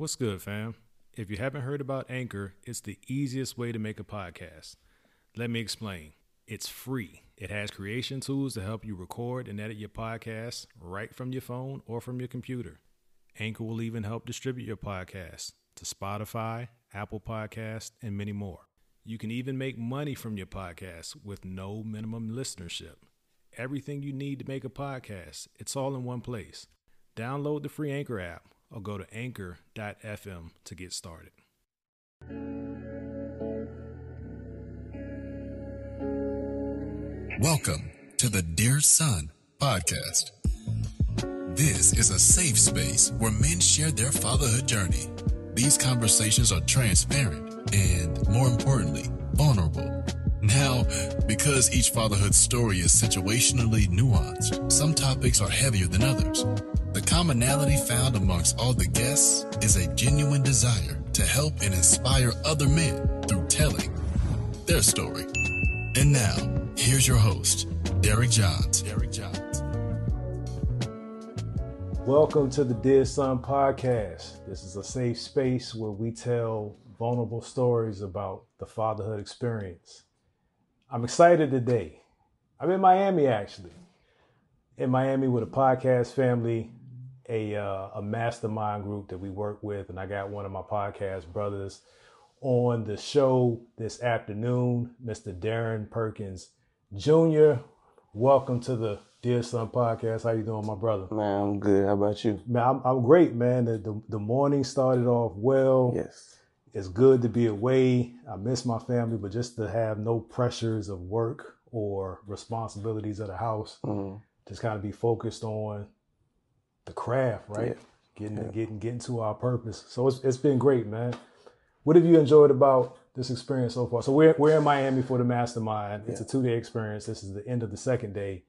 What's good, fam? If you haven't heard about Anchor, it's the easiest way to make a podcast. Let me explain. It's free. It has creation tools to help you record and edit your podcast right from your phone or from your computer. Anchor will even help distribute your podcast to Spotify, Apple Podcasts, and many more. You can even make money from your podcast with no minimum listenership. Everything you need to make a podcast, it's all in one place. Download the free Anchor app or go to anchor.fm to get started. Welcome to the Dear Son podcast. This is a safe space where men share their fatherhood journey. These conversations are transparent and, more importantly, vulnerable. Now, because each fatherhood story is situationally nuanced, some topics are heavier than others. The commonality found amongst all the guests is a genuine desire to help and inspire other men through telling their story. And now, here's your host, Derek Johns. Welcome to the Dear Son podcast. This is a safe space where we tell vulnerable stories about the fatherhood experience. I'm excited today. I'm in Miami, actually. In Miami with a podcast family, a mastermind group that we work with. And I got one of my podcast brothers on the show this afternoon, Mr. Darren Perkins Jr. Welcome to the Dear Son podcast. How you doing, my brother? Man, I'm good. How about you? Man, I'm great, man. The morning started off well. Yes. It's good to be away. I miss my family, but just to have no pressures of work or responsibilities of the house, just kind of be focused on the craft, right? Yeah. Getting to our purpose. So it's been great, man. What have you enjoyed about this experience so far? So we're in Miami for the mastermind. Yeah. It's a 2-day experience. This is the end of the second day.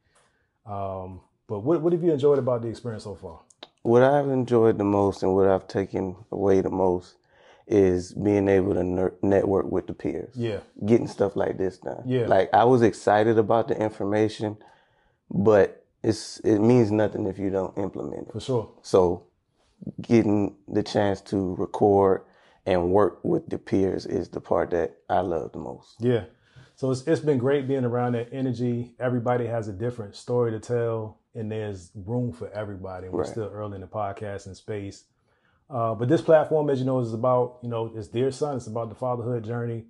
But what have you enjoyed about the experience so far? What I've enjoyed the most and what I've taken away the most is being able to network with the peers. Yeah. Getting stuff like this done. Yeah. Like, I was excited about the information, but it means nothing if you don't implement it. For sure. So getting the chance to record and work with the peers is the part that I love the most. Yeah. So it's been great being around that energy. Everybody has a different story to tell, and there's room for everybody. We're still early in the podcasting space. But this platform, as you know, is about, it's Dear Son. It's about the fatherhood journey.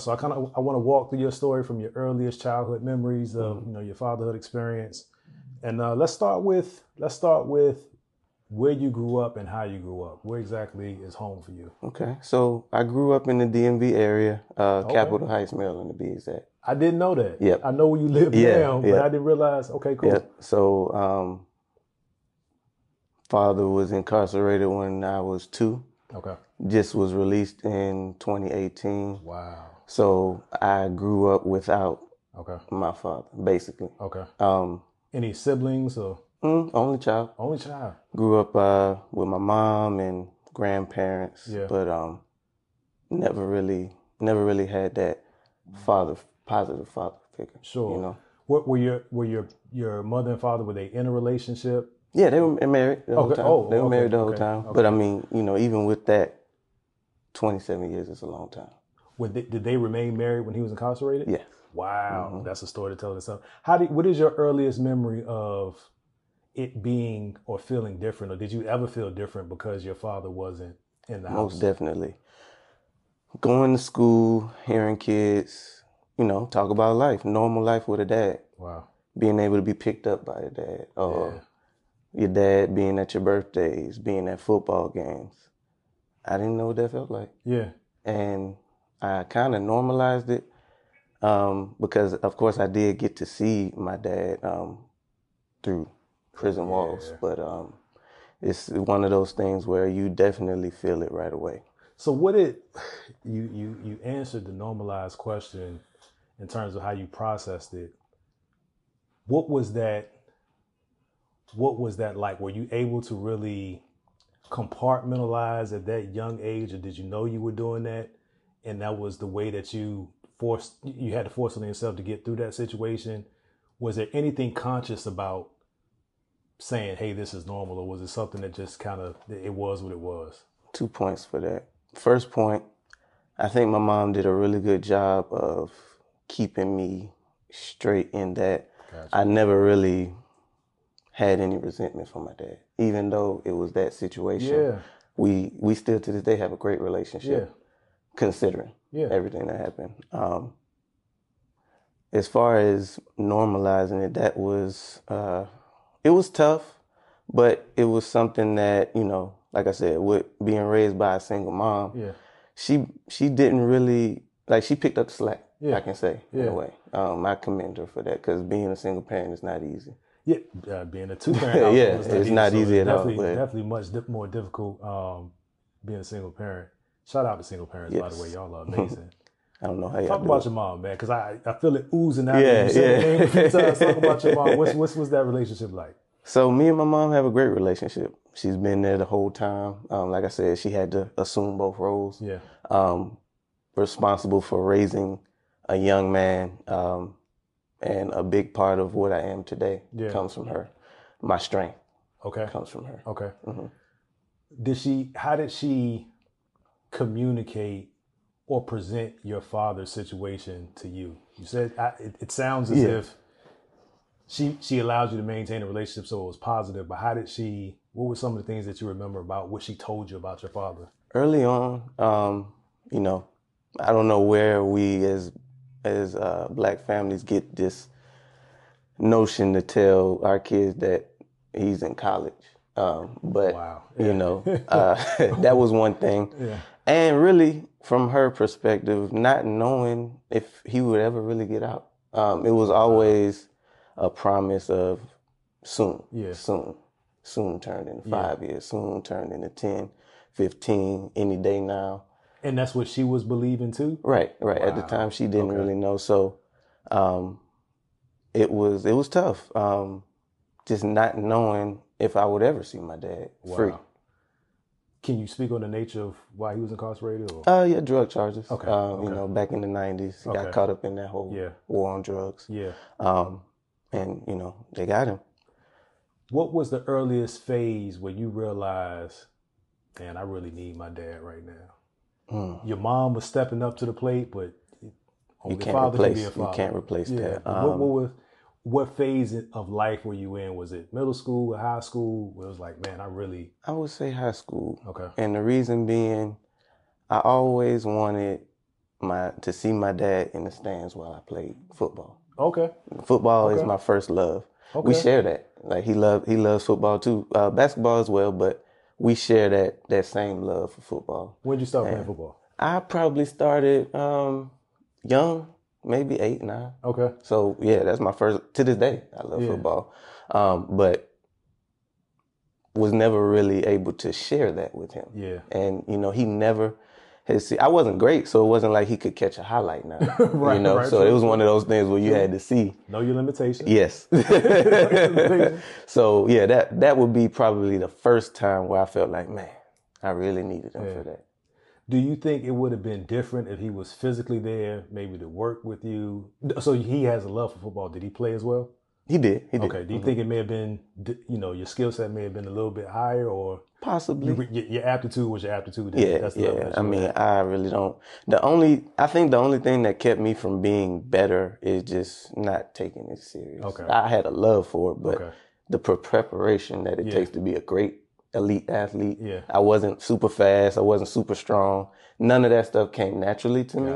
So I want to walk through your story from your earliest childhood memories of, your fatherhood experience. And let's start with where you grew up and how you grew up. Where exactly is home for you? Okay. So I grew up in the DMV area, Capitol Heights, Maryland, to be exact. I didn't know that. Yep. I know where you live now, but I didn't realize. Okay, cool. Yep. So father was incarcerated when I was 2. Okay. Just was released in 2018. Wow. So I grew up without my father, basically. Okay. Any siblings or? Only child. Grew up with my mom and grandparents, but never really had that positive father figure. Sure. What were your mother and father, were they in a relationship? Yeah, they were married the whole time. Oh, they were married the whole time. Okay. But I mean, even with that, 27 years is a long time. Did they remain married when he was incarcerated? Yes. Wow, that's a story to tell itself. What is your earliest memory of it being or feeling different, or did you ever feel different because your father wasn't in the house? Most definitely. Going to school, hearing kids, talk about life, normal life with a dad. Wow. Being able to be picked up by a dad, or your dad being at your birthdays, being at football games. I didn't know what that felt like. Yeah. And I kind of normalized it because, of course, I did get to see my dad through prison walls, but it's one of those things where you definitely feel it right away. So you answered the normalized question in terms of how you processed it. What was that like? Were you able to really compartmentalize at that young age, or did you know you were doing that and that was the way that you had to force on yourself to get through that situation? Was there anything conscious about saying, hey, this is normal, or was it something that just kind of, it was what it was? 2 points for that. First point, I think my mom did a really good job of keeping me straight in that. Gotcha. I never really had any resentment for my dad, even though it was that situation. Yeah. We still to this day have a great relationship, considering everything that happened. As far as normalizing it, that was, it was tough, but it was something that, you know, like I said, with being raised by a single mom, she didn't really, like, she picked up the slack, I can say, in a way. I commend her for that, because being a single parent is not easy. Yeah, being a two-parent. It's not easy at all. Definitely much more difficult being a single parent. Shout out to single parents, by the way. Y'all are amazing. I don't know how y'all talk about your mom, man, because I feel it oozing out. Talk about your mom. What's that relationship like? So me and my mom have a great relationship. She's been there the whole time. Like I said, she had to assume both roles. Yeah. Responsible for raising a young man, and a big part of what I am today comes from her. My strength comes from her. Okay. Mm-hmm. How did she communicate or present your father's situation to you? You said it sounds as if she allowed you to maintain a relationship, so it was positive, but what were some of the things that you remember about what she told you about your father? Early on, you know, I don't know where we as black families get this notion to tell our kids that he's in college. But, you know, that was one thing. Yeah. And really, from her perspective, not knowing if he would ever really get out. It was always a promise of soon turned into 5 years, soon turned into 10, 15, any day now. And that's what she was believing too? Right. Wow. At the time, she didn't really know. So it was tough, just not knowing if I would ever see my dad free. Can you speak on the nature of why he was incarcerated? Drug charges. Okay. You know, back in the 90s, he got caught up in that whole war on drugs. Yeah. And, you know, they got him. What was the earliest phase where you realized, man, I really need my dad right now? Your mom was stepping up to the plate, but only father can be a father. You can't replace that. What phase of life were you in? Was it middle school or high school? It was like, man, I would say high school. Okay. And the reason being, I always wanted to see my dad in the stands while I played football. Okay. Football is my first love. Okay. We share that. Like he loves football too, basketball as well, but we share that same love for football. When did you start playing football? I probably started young, maybe 8, 9. Okay. So yeah, that's my first. To this day, I love football, but was never really able to share that with him. Yeah. And you know, he never. I wasn't great, so it wasn't like he could catch a highlight now. Right, you know, right, so it was one of those things where you had to see. Know your limitations. Yes. So, yeah, that would be probably the first time where I felt like, man, I really needed him for that. Do you think it would have been different if he was physically there, maybe to work with you? So he has a love for football. Did he play as well? He did. Okay. Do you think it may have been, you know, your skill set may have been a little bit higher, or possibly your aptitude was your aptitude? That's the level that you had. I really don't. I think the only thing that kept me from being better is just not taking it serious. Okay. I had a love for it, but the preparation that it takes to be a great elite athlete. Yeah. I wasn't super fast. I wasn't super strong. None of that stuff came naturally to me.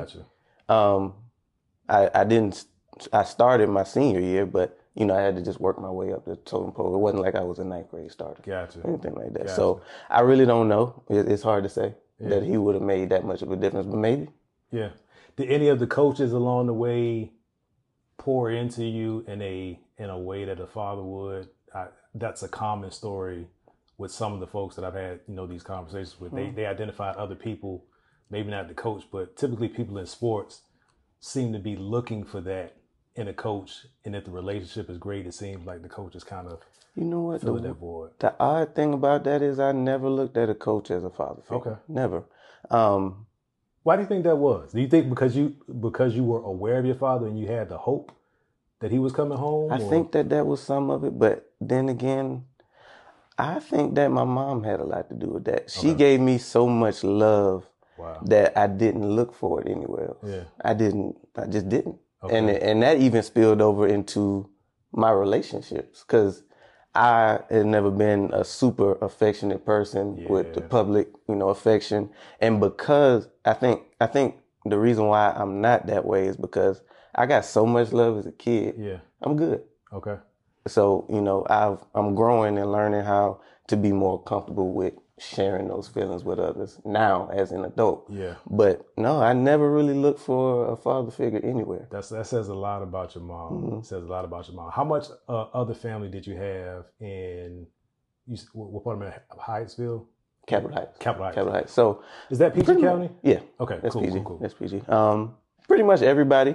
Gotcha. I started my senior year, but you know, I had to just work my way up the totem pole. It wasn't like I was a 9th grade starter. Gotcha. Anything like that. Gotcha. So I really don't know. It's hard to say that he would have made that much of a difference, but maybe. Yeah. Did any of the coaches along the way pour into you in a way that a father would? That's a common story with some of the folks that I've had, you know, these conversations with. Mm-hmm. They identified other people, maybe not the coach, but typically people in sports seem to be looking for that in a coach, and if the relationship is great, it seems like the coach is kind of, you know what, filling that void. The odd thing about that is I never looked at a coach as a father figure. Okay. Never. Why do you think that was? Do you think because you were aware of your father and you had the hope that he was coming home? I think that was some of it, but then again, I think that my mom had a lot to do with that. She gave me so much love that I didn't look for it anywhere else. Yeah. I just didn't. Okay. And that even spilled over into my relationships, because I had never been a super affectionate person with the public, affection. And because I think the reason why I'm not that way is because I got so much love as a kid. Yeah. I'm good. Okay. So, I'm growing and learning how to be more comfortable with sharing those feelings with others now as an adult. Yeah. But no, I never really looked for a father figure anywhere. That says a lot about your mom. Mm-hmm. It says a lot about your mom. How much other family did you have in, what part of Hyattsville? Capitol Heights. So is that PG County? Yeah. Okay, that's cool, PG. Cool. That's PG. Pretty much everybody.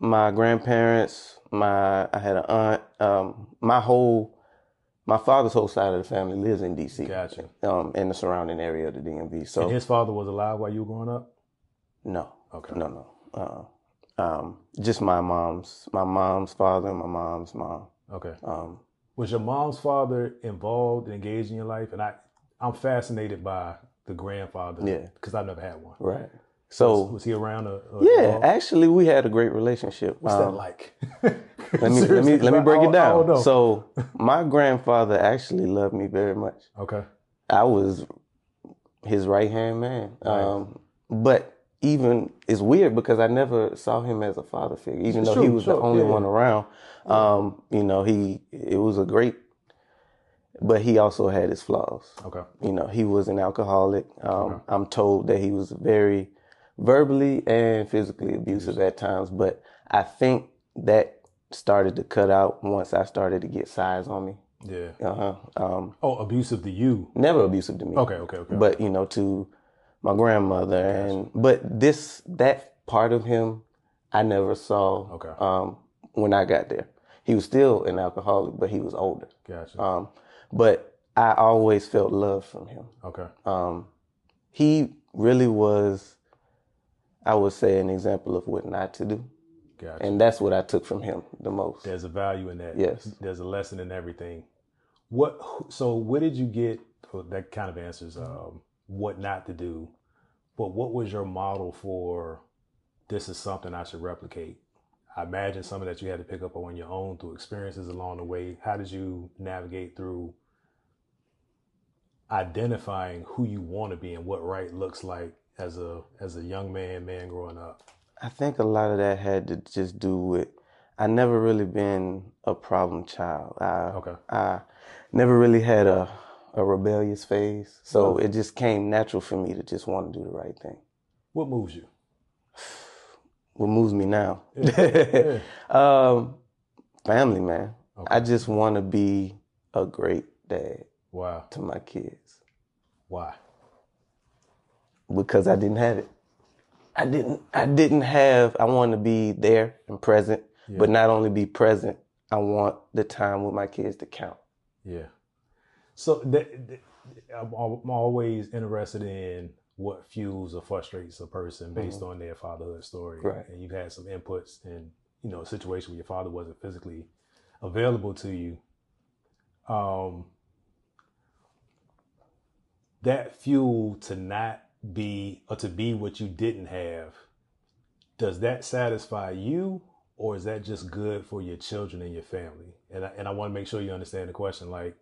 My grandparents, I had an aunt. My father's whole side of the family lives in D.C. Gotcha. In the surrounding area of the DMV. So, and his father was alive while you were growing up? No. Okay. No. Just my mom's father, and my mom's mom. Okay. Was your mom's father involved and engaged in your life? And I'm fascinated by the grandfather. Yeah. Because I've never had one. Right. So was he around? Yeah, actually, we had a great relationship. What's that like? let me break it down. No. So my grandfather actually loved me very much. Okay, I was his right hand man. Right. But even it's weird because I never saw him as a father figure, even though he was the only one around. It was a great. But he also had his flaws. Okay, he was an alcoholic. I'm told that he was very verbally and physically abusive at times, but I think that started to cut out once I started to get size on me. Yeah. Abusive to you? Never abusive to me. Okay. But, to my grandmother. Gotcha. But that part of him, I never saw when I got there. He was still an alcoholic, but he was older. Gotcha. But I always felt love from him. Okay. He really was, I would say, an example of what not to do. Gotcha. And that's what I took from him the most. There's a value in that. Yes. There's a lesson in everything. What did you get? Well, that kind of answers what not to do. But what was your model for this is something I should replicate? I imagine something that you had to pick up on your own through experiences along the way. How did you navigate through identifying who you want to be and what right looks like as a young man growing up? I think a lot of that had to just do with I never really been a problem child. I never really had a rebellious phase. So it just came natural for me to just want to do the right thing. What moves you? What moves me now? Yeah. Family, man. Okay. I just want to be a great dad to my kids. Why? Because I didn't have it. I want to be there and present, but not only be present, I want the time with my kids to count. Yeah. So I'm always interested in what fuels or frustrates a person based on their fatherhood story. Right. And you've had some inputs and, a situation where your father wasn't physically available to you. That fuel to not be, or to be what you didn't have, does that satisfy you or is that just good for your children and your family? And I want to make sure you understand the question. Like,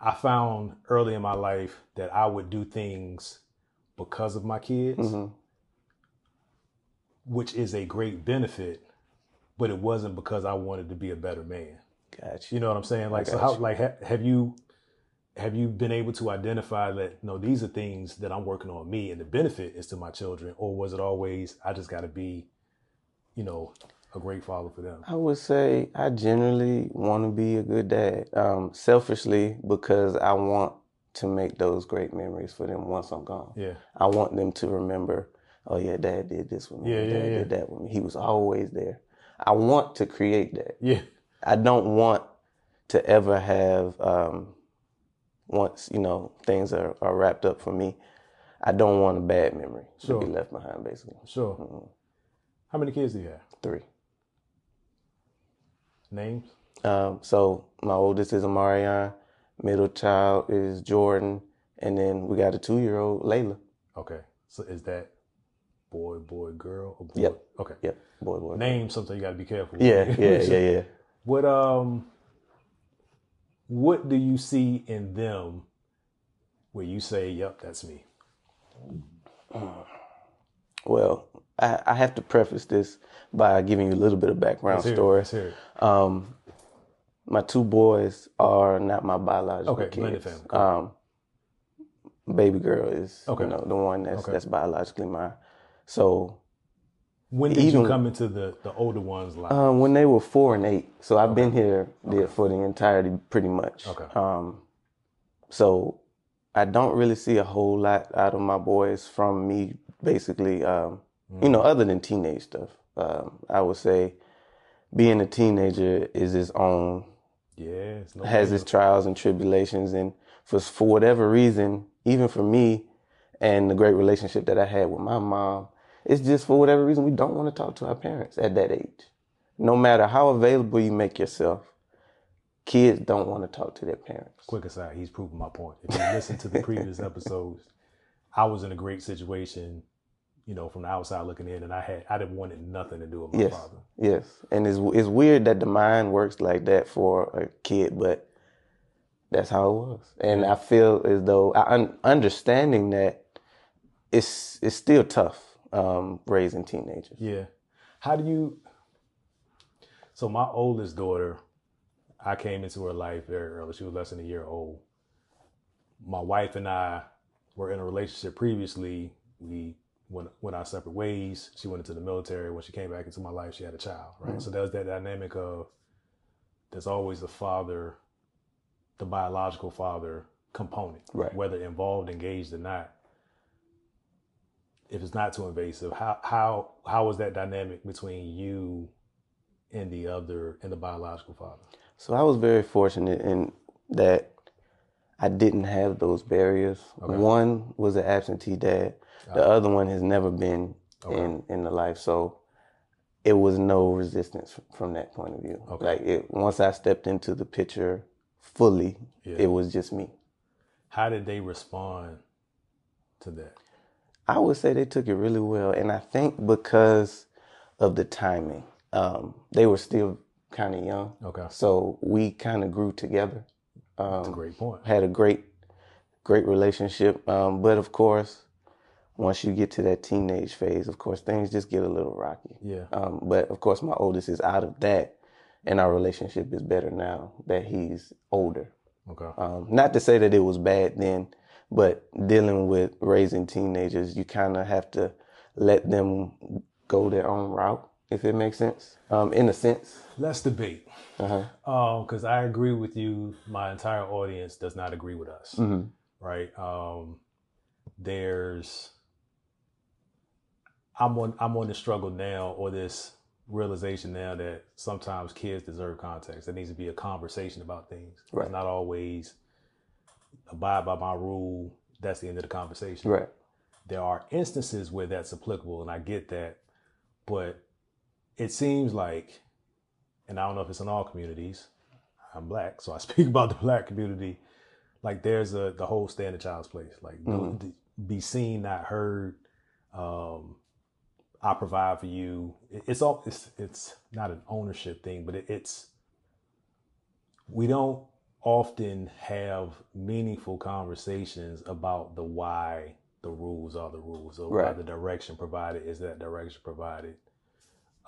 I found early in my life that I would do things because of my kids, which is a great benefit, but it wasn't because I wanted to be a better man. Gotcha. You know what I'm saying? Like, so how, like, have you been able to identify that, these are things that I'm working on me and the benefit is to my children, or was it always, I just got to be, a great father for them? I would say I generally want to be a good dad, selfishly, because I want to make those great memories for them once I'm gone. Yeah. I want them to remember, oh yeah, dad did this with me. Yeah, dad did that with me. He was always there. I want to create that. Yeah. I don't want to ever have, once, things are wrapped up for me, I don't want a bad memory to be left behind, basically. Sure. Mm-hmm. How many kids do you have? 3. Names? So my oldest is Amarion, middle child is Jordan, and then we got a 2-year-old, Layla. Okay. So is that boy, girl, or boy? Yep. Okay. Yep. Boy. Name something you got to be careful with. Yeah. What do you see in them where you say, yep, that's me? Well, I have to preface this by giving you a little bit of background story. My two boys are not my biological kids. Blended family. Cool. Baby girl is the one that's biologically mine. So when did you come into the older ones' life? When they were 4 and 8. So I've been there for the entirety pretty much. Okay. So I don't really see a whole lot out of my boys from me, basically, other than teenage stuff. I would say being a teenager is its own. Yeah. Has its trials and tribulations. And for whatever reason, even for me and the great relationship that I had with my mom, it's just for whatever reason we don't want to talk to our parents at that age. No matter how available you make yourself, kids don't want to talk to their parents. Quick aside, he's proving my point. If you listen to the previous episodes, I was in a great situation, from the outside looking in, and I didn't want nothing to do with my father. Yes, and it's weird that the mind works like that for a kid, but that's how it was. And I feel as though understanding that it's still tough. Raising teenagers. Yeah. So my oldest daughter, I came into her life very early. She was less than a year old. My wife and I were in a relationship previously. We went our separate ways. She went into the military. When she came back into my life, she had a child, right? Mm-hmm. So there's that dynamic of there's always the father, the biological father component, right? Whether involved, engaged or not. If it's not too invasive, how was that dynamic between you and the biological father? So I was very fortunate in that I didn't have those barriers. Okay. One was an absentee dad. The other one has never been in the life. So it was no resistance from that point of view. Okay. Like once I stepped into the picture fully, it was just me. How did they respond to that? I would say they took it really well, and I think because of the timing, they were still kind of young. Okay. So we kind of grew together. That's a great point. Had a great relationship, but of course, once you get to that teenage phase, of course things just get a little rocky. Yeah. But of course, my oldest is out of that, and our relationship is better now that he's older. Okay. Not to say that it was bad then. But dealing with raising teenagers, you kind of have to let them go their own route, if it makes sense, in a sense. Let's debate. Because I agree with you. My entire audience does not agree with us, right? I'm on the struggle now, or this realization now that sometimes kids deserve context. There needs to be a conversation about things. Right. It's not always abide by my rule, that's the end of the conversation. Right. There are instances where that's applicable, and I get that, but it seems like, and I don't know if it's in all communities, I'm black, so I speak about the black community, like there's the whole stay in the child's place, like be seen, not heard, I provide for you. It's not an ownership thing, but we don't often have meaningful conversations about the why the rules are the rules, or why the direction provided is that direction provided.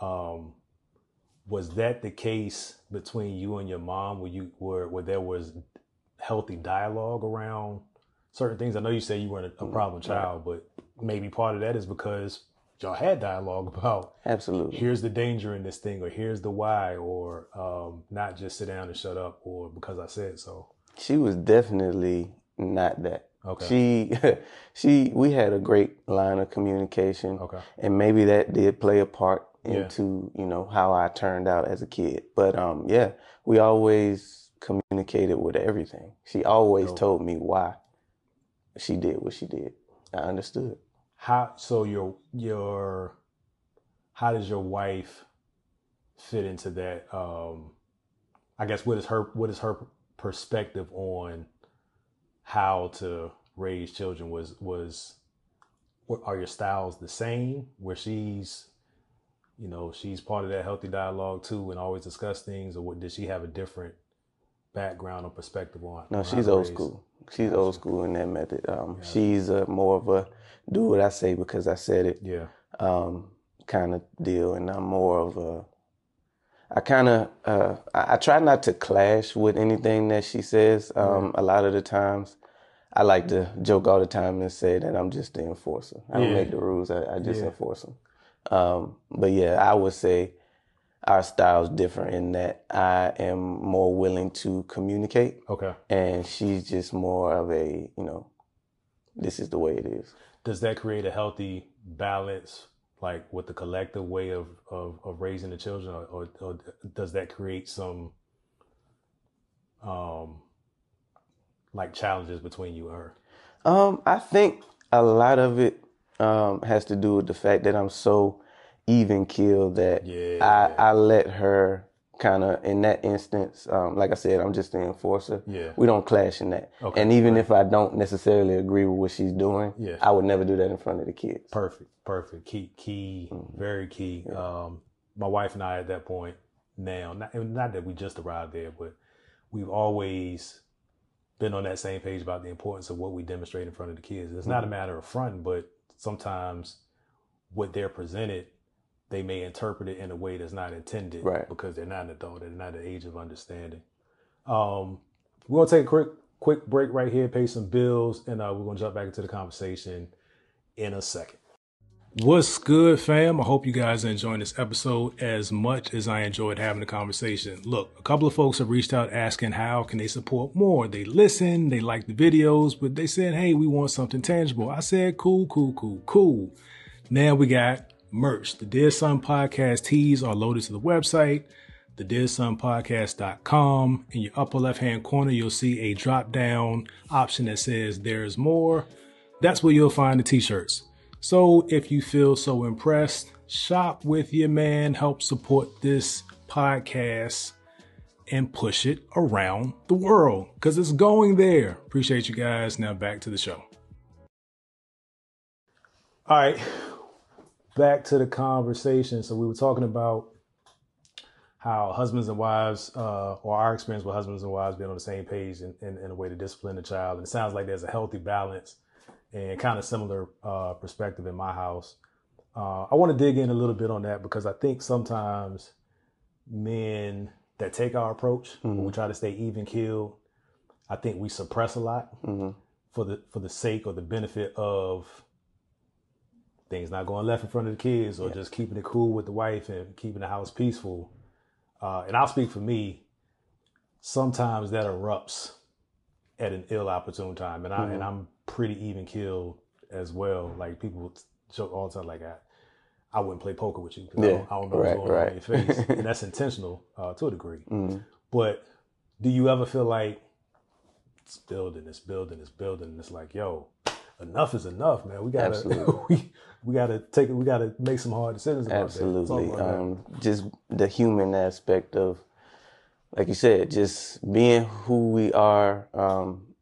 Was that the case between you and your mom, where there was healthy dialogue around certain things? I know you say you weren't a problem child, but maybe part of that is because y'all had dialogue about here's the danger in this thing, or here's the why, or not just sit down and shut up, or because I said so. She was definitely not that. Okay. We had a great line of communication. Okay. And maybe that did play a part into, how I turned out as a kid. But we always communicated with everything. She always told me why she did what she did. I understood. How does your wife fit into that? I guess, what is her perspective on how to raise children? Are your styles the same, where she's part of that healthy dialogue too and always discuss things, or did she have a different background or perspective on? No, she's old school. She's old school in that method. She's more of a do what I say because I said it kind of deal, and I'm more of a, I try not to clash with anything that she says. A lot of the times, I like to joke all the time and say that I'm just the enforcer. I don't make the rules. I just enforce them. But yeah, I would say our style's different in that I am more willing to communicate. Okay. And she's just more of a, this is the way it is. Does that create a healthy balance, like with the collective way of raising the children, or does that create some like challenges between you and her? I think a lot of it has to do with the fact that I'm so even-keeled that I let her kind of, in that instance, like I said, I'm just the enforcer. Yeah. We don't clash in that. Okay. And even if I don't necessarily agree with what she's doing, I would never do that in front of the kids. Perfect. Key, mm-hmm. Very key. Yeah. My wife and I at that point now, not that we just arrived there, but we've always been on that same page about the importance of what we demonstrate in front of the kids. It's not a matter of fronting, but sometimes what they're presented, they may interpret it in a way that's not intended, right? Because they're not an adult, they're not an age of understanding. We're going to take a quick break right here, pay some bills, and we're going to jump back into the conversation in a second. What's good, fam? I hope you guys are enjoying this episode as much as I enjoyed having the conversation. Look, a couple of folks have reached out asking how can they support more. They listen, they like the videos, but they said, hey, we want something tangible. I said, cool. Now we got merch. The Dear Son Podcast tees are loaded to the website, thedearsonpodcast.com. In your upper left-hand corner, you'll see a drop-down option that says there's more. That's where you'll find the t-shirts. So if you feel so impressed, shop with your man, help support this podcast and push it around the world because it's going there. Appreciate you guys. Now back to the show. All right. Back to the conversation. So we were talking about how husbands and wives, or our experience with husbands and wives being on the same page in a way to discipline the child. And it sounds like there's a healthy balance and kind of similar perspective in my house. I want to dig in a little bit on that because I think sometimes men that take our approach, when we try to stay even-keeled, I think we suppress a lot for the sake or the benefit of things not going left in front of the kids, or just keeping it cool with the wife and keeping the house peaceful. And I'll speak for me. Sometimes that erupts at an ill opportune time, and I'm pretty even-keeled as well. Like people joke all the time, like I wouldn't play poker with you because I don't know what's going on in your face, and that's intentional to a degree. But do you ever feel like it's building, and it's like, yo, enough is enough, man. We gotta we gotta make some hard decisions about that. Absolutely, just the human aspect of, like you said, just being who we are.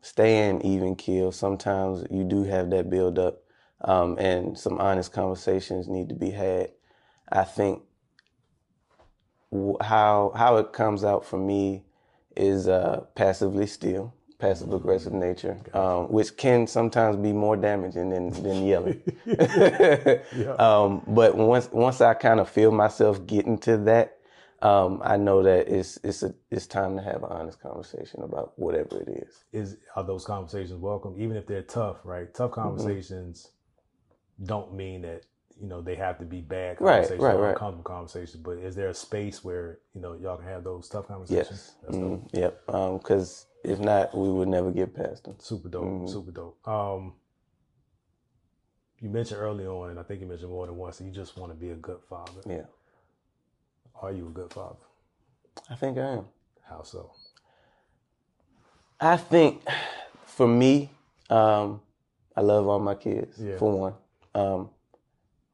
Staying even-keeled, sometimes you do have that build-up, and some honest conversations need to be had. I think how it comes out for me is passive-aggressive nature, which can sometimes be more damaging than yelling. But once I kind of feel myself getting to that, I know that it's time to have an honest conversation about whatever it is. Are those conversations welcome, even if they're tough, right? Tough conversations don't mean that they have to be bad conversations, or uncomfortable conversations. But is there a space where y'all can have those tough conversations? Yes. That's dope. Yep. Because if not, we would never get past them. Super dope. Super dope. You mentioned early on, and I think you mentioned more than once, that you just want to be a good father. Yeah. Are you a good father? I think I am. How so? I think, for me, I love all my kids, for one.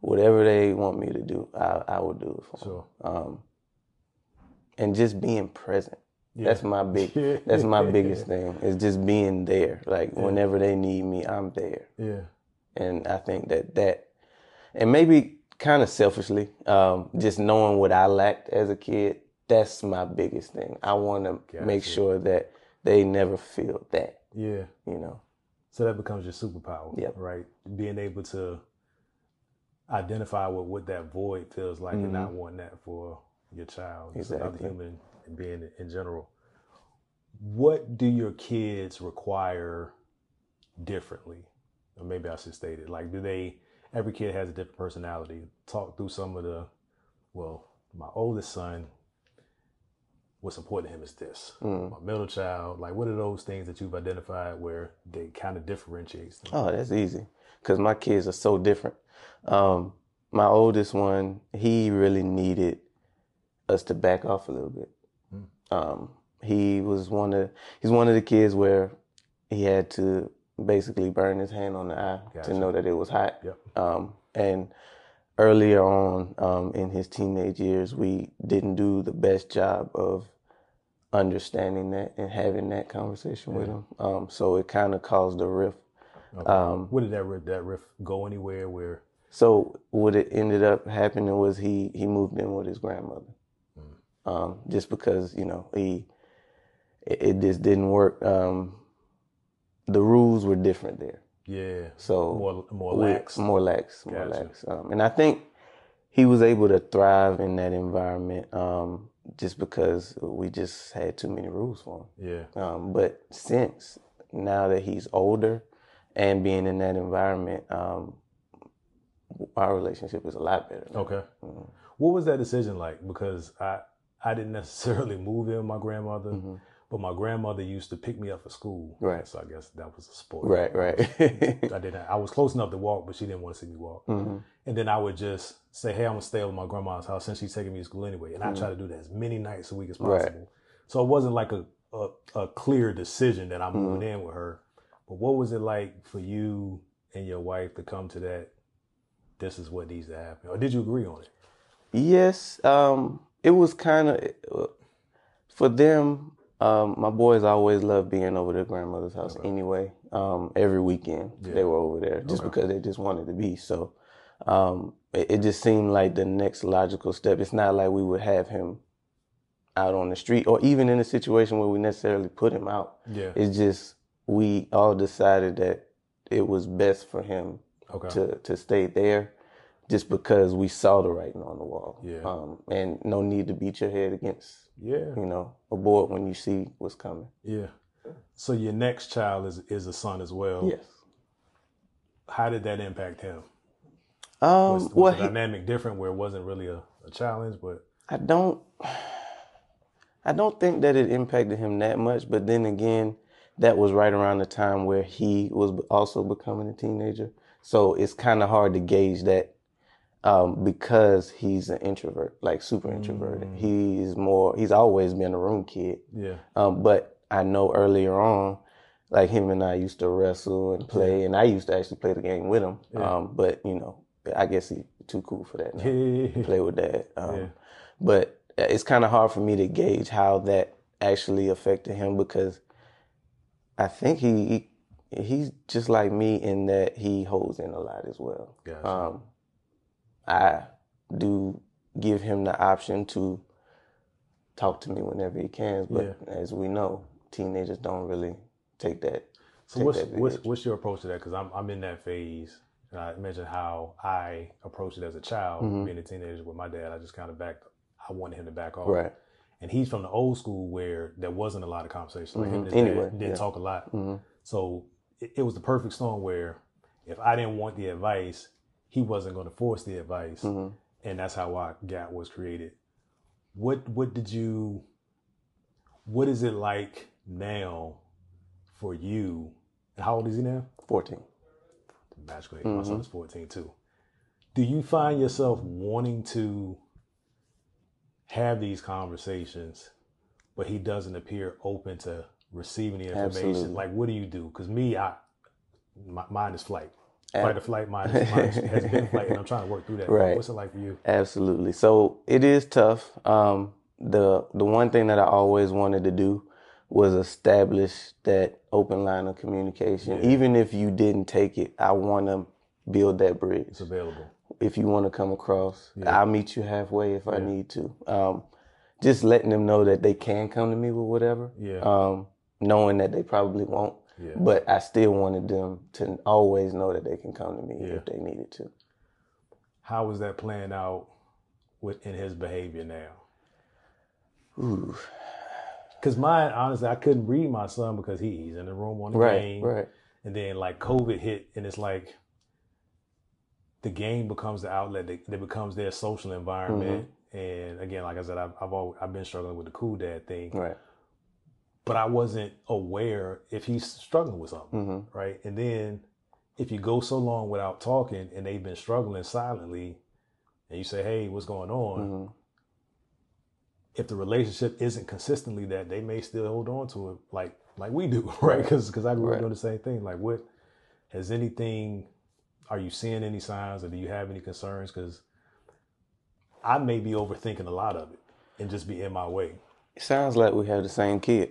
Whatever they want me to do, I will do it for them. And just being present. Yeah. That's my biggest thing. It's just being there. Like whenever they need me, I'm there. Yeah. And I think that and maybe kind of selfishly, just knowing what I lacked as a kid, that's my biggest thing. I want to make sure that they never feel that. Yeah. You know. So that becomes your superpower, right? Being able to identify with what that void feels like and not wanting that for your child, another human being in general. What do your kids require differently? Or maybe I should state it. Like, every kid has a different personality. Talk through some of my oldest son, what's important to him is this. My middle child, like, what are those things that you've identified where they kind of differentiates them? Oh, that's easy. Because my kids are so different. My oldest one, he really needed us to back off a little bit. He's one of the kids where he had to basically burn his hand on the eye to know that it was hot. Yep. And earlier on in his teenage years, we didn't do the best job of understanding that and having that conversation with him. So it kind of caused a rift. Okay. What did that rift go anywhere where? So what it ended up happening was he moved in with his grandmother. Just because, you know, it just didn't work. The rules were different there. Yeah. So more lax. And I think he was able to thrive in that environment just because we just had too many rules for him. Yeah. But since now that he's older and being in that environment, our relationship is a lot better now. Okay. Mm-hmm. What was that decision like? Because I didn't necessarily move in with my grandmother, but my grandmother used to pick me up for school. Right. So I guess that was a sport. Right. I was close enough to walk, but she didn't want to see me walk. Mm-hmm. And then I would just say, hey, I'm going to stay over at my grandma's house since she's taking me to school anyway. And I try to do that as many nights a week as possible. Right. So it wasn't like a clear decision that I'm moving in with her. But what was it like for you and your wife to come to that? This is what needs to happen. Or did you agree on it? Yes. It was kind of, for them, my boys always loved being over their grandmother's house anyway. Every weekend they were over there just because they just wanted to be. So it just seemed like the next logical step. It's not like we would have him out on the street or even in a situation where we necessarily put him out. Yeah. It's just we all decided that it was best for him to stay there. Just because we saw the writing on the wall. Yeah. And no need to beat your head against, a board when you see what's coming. Yeah. So your next child is a son as well. Yes. How did that impact him? Was the dynamic different where it wasn't really a challenge, but I don't think that it impacted him that much, but then again, that was right around the time where he was also becoming a teenager. So it's kind of hard to gauge that. Because he's an introvert, like super introverted. He's always been a room kid. Yeah. But I know earlier on, like him and I used to wrestle and play, and I used to actually play the game with him. Yeah. But, you know, I guess he's too cool for that now. Play with dad. But it's kind of hard for me to gauge how that actually affected him because I think he's just like me in that he holds in a lot as well. Gotcha. I do give him the option to talk to me whenever he can, but as we know, teenagers don't really take that. So what's your approach to that? Because I'm in that phase, and I mentioned how I approached it as a child, being a teenager with my dad. I just kind of I wanted him to back off. Right. And he's from the old school where there wasn't a lot of conversation. Like him and his dad didn't talk a lot. Mm-hmm. So it was the perfect storm where if I didn't want the advice, he wasn't going to force the advice, and that's how our gap was created. What is it like now for you? And how old is he now? 14. Magically, my son is 14 too. Do you find yourself wanting to have these conversations, but he doesn't appear open to receiving the information? Absolutely. Like, what do you do? Because mine is flight. Fight or flight, mine has been flight, and I'm trying to work through that. Right. What's it like for you? Absolutely. So it is tough. the one thing that I always wanted to do was establish that open line of communication. Yeah. Even if you didn't take it, I want to build that bridge. It's available. If you want to come across, yeah. I'll meet you halfway if I need to. Just letting them know that they can come to me with whatever, knowing that they probably won't. Yeah. But I still wanted them to always know that they can come to me if they needed to. How is that playing out in his behavior now? Ooh. Because mine, honestly, I couldn't read my son because he's in the room on the game. Right. And then like COVID hit and it's like the game becomes the outlet that becomes their social environment. Mm-hmm. And again, like I said, I've been struggling with the cool dad thing. Right. But I wasn't aware if he's struggling with something, right? And then if you go so long without talking and they've been struggling silently and you say, hey, what's going on? Mm-hmm. If the relationship isn't consistently that, they may still hold on to it like we do, right? Because I grew up doing the same thing. Like what, has anything, are you seeing any signs or do you have any concerns? Because I may be overthinking a lot of it and just be in my way. It sounds like we have the same kid.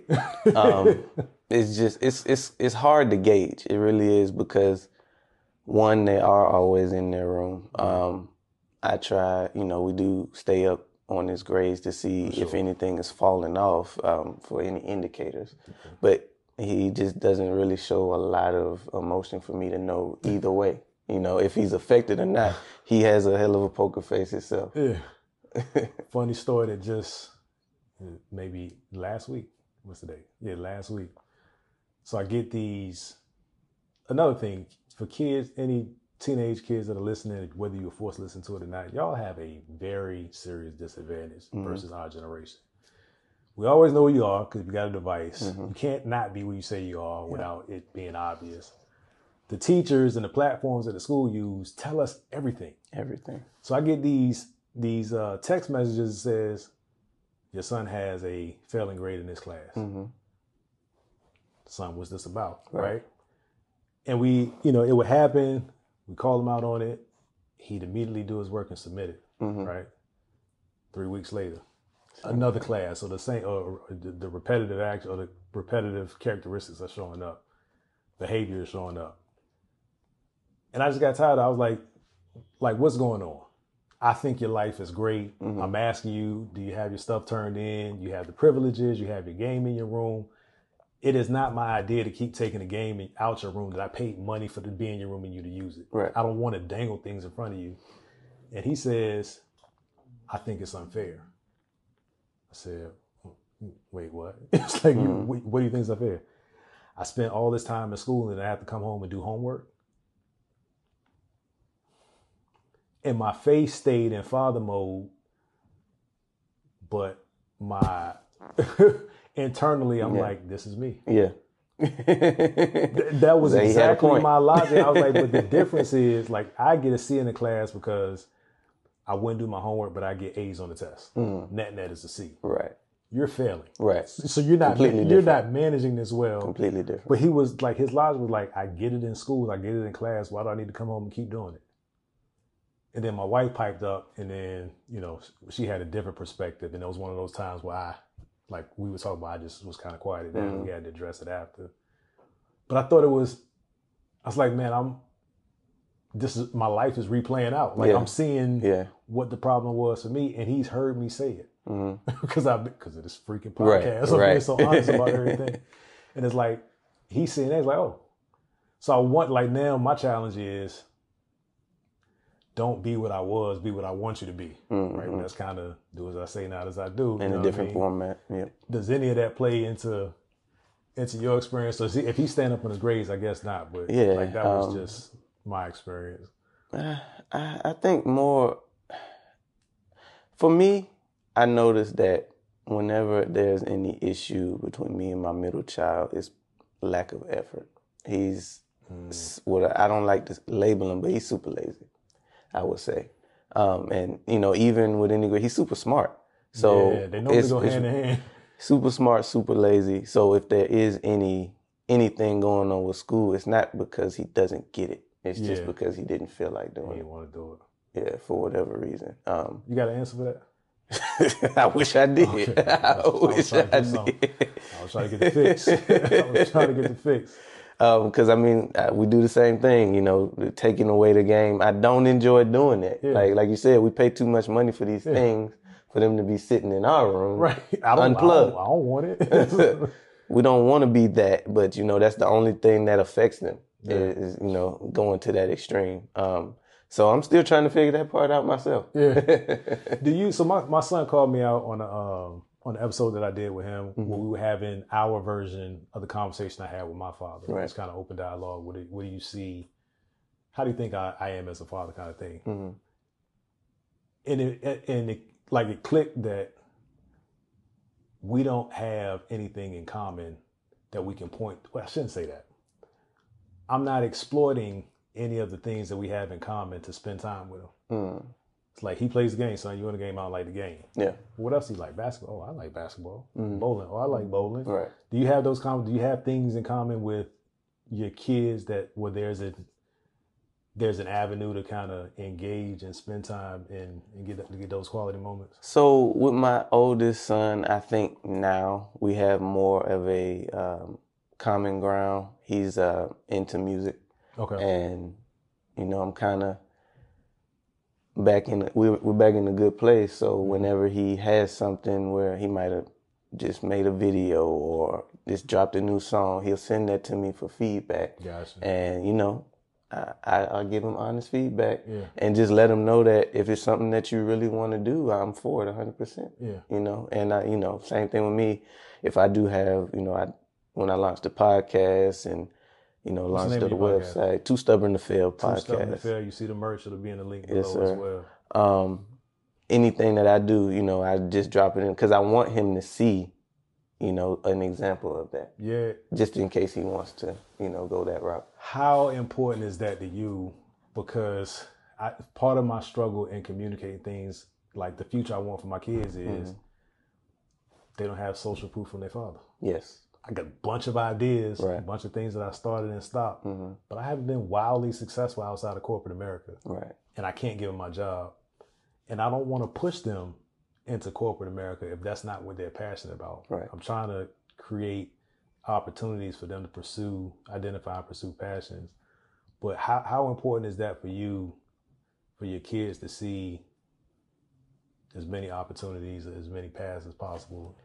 It's just, it's hard to gauge. It really is because, one, they are always in their room. I try, we do stay up on his grades to see if anything is falling off for any indicators. Okay. But he just doesn't really show a lot of emotion for me to know either way. If he's affected or not, he has a hell of a poker face himself. Yeah. Funny story that just... maybe last week. What's the day? Yeah, last week. So I get these. Another thing for kids, any teenage kids that are listening, whether you're forced to listen to it or not, y'all have a very serious disadvantage versus our generation. We always know where you are because you got a device. You can't not be where you say you are without it being obvious. The teachers and the platforms that the school use tell us everything. Everything. So I get these text messages that says, your son has a failing grade in this class. Son, what's this about, right? And we, it would happen. We call him out on it. He'd immediately do his work and submit it, right? 3 weeks later, another class. So the same, the repetitive action or the repetitive characteristics are showing up. Behavior is showing up. And I just got tired. I was like, what's going on? I think your life is great. I'm asking you, do you have your stuff turned in? You have the privileges, you have your game in your room. It is not my idea to keep taking the game out your room that I paid money for to be in your room and you to use it. Right. I don't want to dangle things in front of you. And he says, I think it's unfair. I said, wait, what? It's like, what do you think is unfair? I spent all this time in school and I have to come home and do homework. And my face stayed in father mode, but my internally, I'm like, this is me. Yeah. That was exactly my logic. I was like, but the difference is, like, I get a C in the class because I wouldn't do my homework, but I get A's on the test. Net is a C. Right. You're failing. Right. So you're not managing this well. Completely different. But he was like, his logic was like, I get it in school, I get it in class. Why do I need to come home and keep doing it? And then my wife piped up, and then, she had a different perspective. And it was one of those times where we were talking about, I just was kind of quiet and we had to address it after. But I thought man, my life is replaying out. Like, I'm seeing what the problem was for me, and he's heard me say it. Because because of this freaking podcast. I'm being so honest about everything. And it's like, he's seeing that, he's like, oh. So I want, now my challenge is, don't be what I was, be what I want you to be. Right? And that's kind of do as I say, not as I do. In a different format. Yep. Does any of that play into your experience? So if he's standing up on his grades, I guess not. But that was just my experience. I think more, for me, I noticed that whenever there's any issue between me and my middle child, it's lack of effort. He's, I don't like to label him, but he's super lazy. I would say. And, even with any grade, he's super smart. So they normally go hand in hand. Super smart, super lazy. So if there is anything going on with school, it's not because he doesn't get it. It's just because he didn't feel like doing it. He didn't want to do it. Yeah, for whatever reason. You got an answer for that? I wish I did. Okay. I wish I did. I was trying to get the fix. Because, I mean, we do the same thing, you know, taking away the game. I don't enjoy doing it. Yeah. Like you said, we pay too much money for these things for them to be sitting in our room. Right. Unplugged. I don't want it. We don't want to be that, but, you know, that's the only thing that affects them is, you know, going to that extreme. So I'm still trying to figure that part out myself. Yeah. So my son called me out on the episode that I did with him, mm-hmm. where we were having our version of the conversation I had with my father. Right. It was kind of open dialogue. What do you see? How do you think I am as a father kind of thing? Mm-hmm. And it clicked that we don't have anything in common that we can point to. Well, I shouldn't say that. I'm not exploiting any of the things that we have in common to spend time with him. Mm. It's like, he plays the game, son. You in the game, I don't like the game. Yeah. What else do you like? Basketball. Oh, I like basketball. Mm. Bowling. Oh, I like bowling. Right. Do you have those common? Do you have things in common with your kids where there's an avenue to kind of engage and spend time and get those quality moments? So with my oldest son, I think now we have more of a common ground. He's into music. Okay. And you know, I'm kind of we're back in a good place. So whenever he has something where he might have just made a video or just dropped a new song, he'll send that to me for feedback. Gotcha. And you know, I'll give him honest feedback and just let him know that if it's something that you really want to do, I'm for it 100%. Yeah. You know, and I, you know, same thing with me. If I do have, you know, when I launched the podcast and, you know, launched the website, Too Stubborn to Fail podcast. Too Stubborn to Fail. You see the merch, it'll be in the link below as well. Anything that I do, you know, I just drop it in because I want him to see, you know, an example of that. Yeah. Just in case he wants to, you know, go that route. How important is that to you? Because part of my struggle in communicating things like the future I want for my kids is they don't have social proof from their father. Yes. I got a bunch of ideas, a bunch of things that I started and stopped, but I haven't been wildly successful outside of corporate America. Right. And I can't give them my job. And I don't want to push them into corporate America if that's not what they're passionate about. Right. I'm trying to create opportunities for them to identify and pursue passions. But how important is that for you, for your kids to see as many opportunities, as many paths as possible?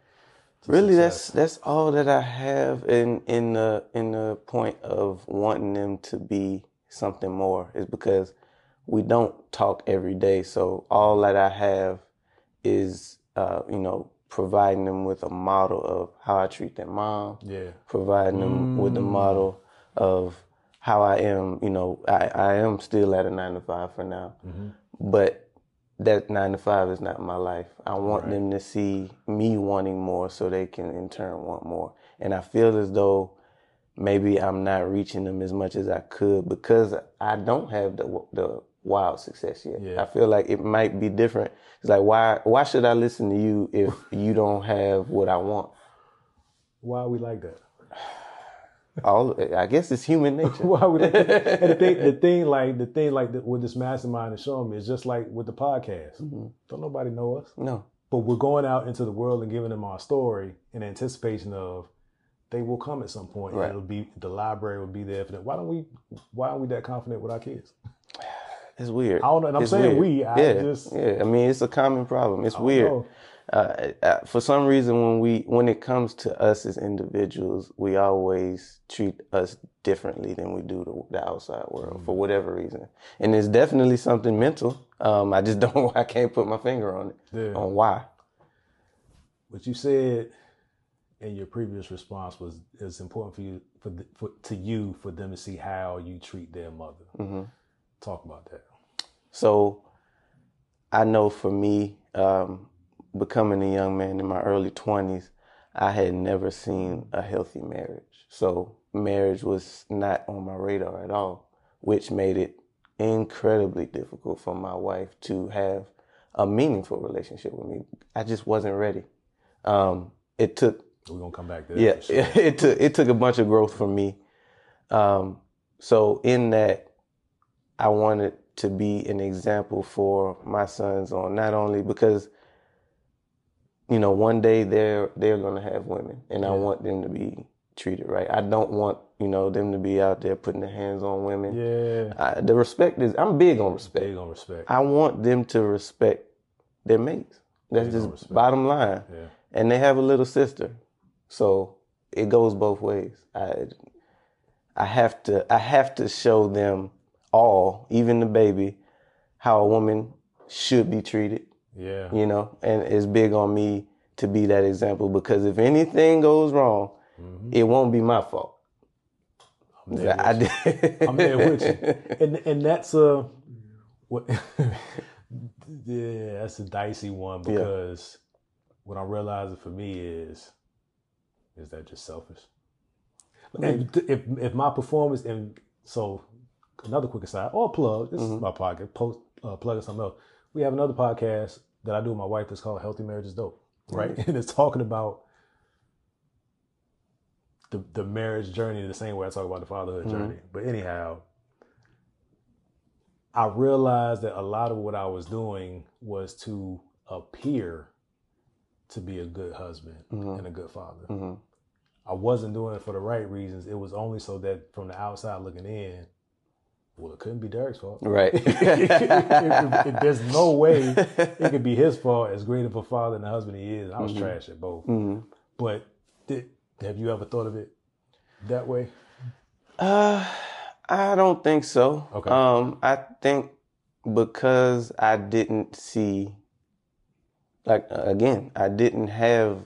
Really, that's all that I have in the point of wanting them to be something more is because we don't talk every day. So all that I have is, you know, providing them with a model of how I treat their mom. Yeah. Providing them with a model of how I am. You know, I am still at a 9-to-5 for now, but that 9-to-5 is not my life. I want them to see me wanting more so they can in turn want more. And I feel as though maybe I'm not reaching them as much as I could because I don't have the wild success yet. Yeah. I feel like it might be different. It's like, why should I listen to you if you don't have what I want? Why are we like that? I guess it's human nature. And the thing with this mastermind is showing me is just like with the podcast. Mm-hmm. Don't nobody know us. No. But we're going out into the world and giving them our story in anticipation of they will come at some point. Right. And the library will be there for them. Why aren't we that confident with our kids? It's weird. I don't know. And I'm saying weird. I mean, it's a common problem. It's weird. For some reason, when it comes to us as individuals, we always treat us differently than we do the outside world for whatever reason. And it's definitely something mental. I can't put my finger on it, on why. What you said in your previous response was it's important for them to see how you treat their mother. Mm-hmm. Talk about that. So I know for me, becoming a young man in my early 20s, I had never seen a healthy marriage. So marriage was not on my radar at all, which made it incredibly difficult for my wife to have a meaningful relationship with me. I just wasn't ready. It took... We're going to come back to that. Yeah, sure. It took a bunch of growth for me. So in that, I wanted to be an example for my sons on not only because you know, one day they're going to have women, and I want them to be treated right. I don't want, you know, them to be out there putting their hands on women. Yeah. The respect is, I'm big on respect. I want them to respect their mates. That's just bottom line. Yeah. And they have a little sister. So it goes both ways. I have to show them all, even the baby, how a woman should be treated. Yeah. You know, and it's big on me to be that example, because if anything goes wrong, it won't be my fault. I'm there with you. And that's that's a dicey one, because what I'm realizing for me is that just selfish? If my performance, and so another quick aside, or plug, this is my podcast, plug something else. We have another podcast that I do with my wife that's called Healthy Marriage is Dope, right? And it's talking about the marriage journey the same way I talk about the fatherhood journey. But anyhow, I realized that a lot of what I was doing was to appear to be a good husband and a good father. I wasn't doing it for the right reasons. It was only so that from the outside looking in, well, it couldn't be Derek's fault. Right. There's no way it could be his fault, as great of a father and a husband he is. I was trash at both. But have you ever thought of it that way? I don't think so. Okay. I think because I didn't see, like, again, I didn't have